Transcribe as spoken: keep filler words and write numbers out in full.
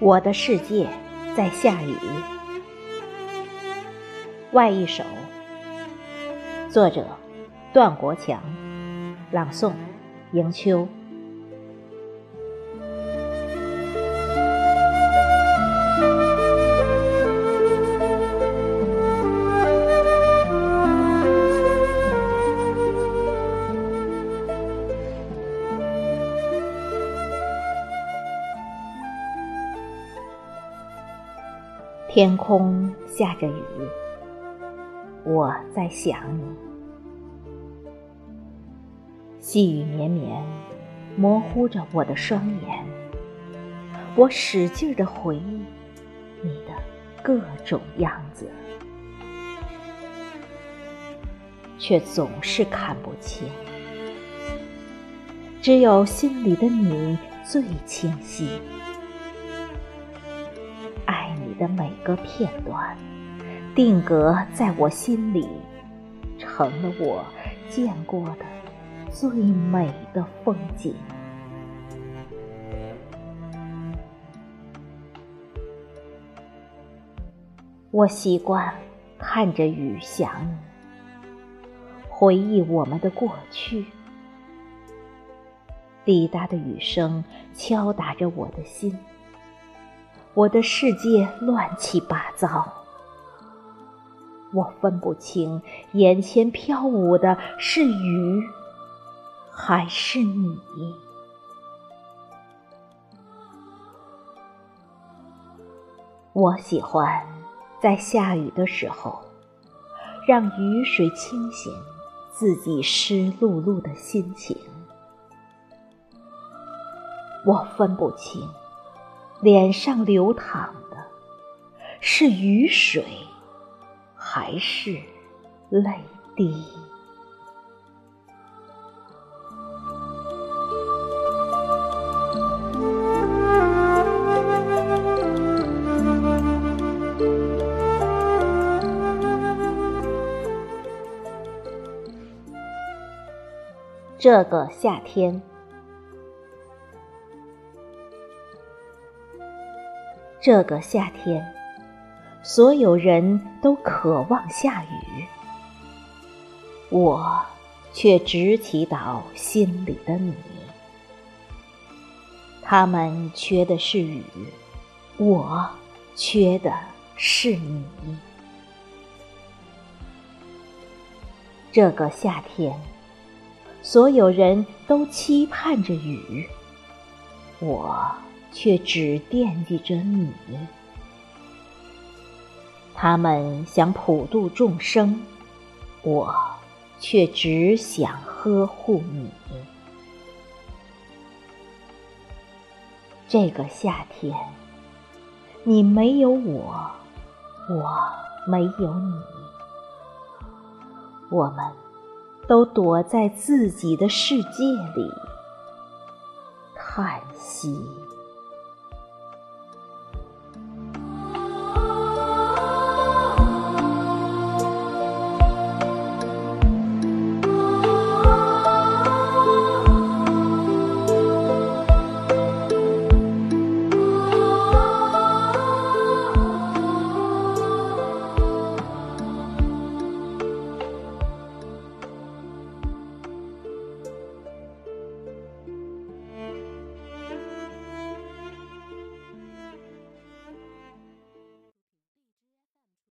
我的世界在下雨。外一首，作者段国强，朗诵迎秋。天空下着雨，我在想你。细雨绵绵，模糊着我的双眼。我使劲地回忆你的各种样子，却总是看不清。只有心里的你最清晰。的每个片段定格在我心里，成了我见过的最美的风景。我习惯看着雨想你，回忆我们的过去。滴答的雨声敲打着我的心，我的世界乱七八糟，我分不清眼前飘舞的是雨还是你。我喜欢在下雨的时候，让雨水清醒自己湿漉漉的心情。我分不清脸上流淌的是雨水还是泪滴。这个夏天，这个夏天，所有人都渴望下雨，我却只祈祷心里的你。他们缺的是雨，我缺的是你。这个夏天，所有人都期盼着雨，我却只惦记着你。他们想普度众生，我却只想呵护你。这个夏天，你没有我，我没有你，我们都躲在自己的世界里叹息。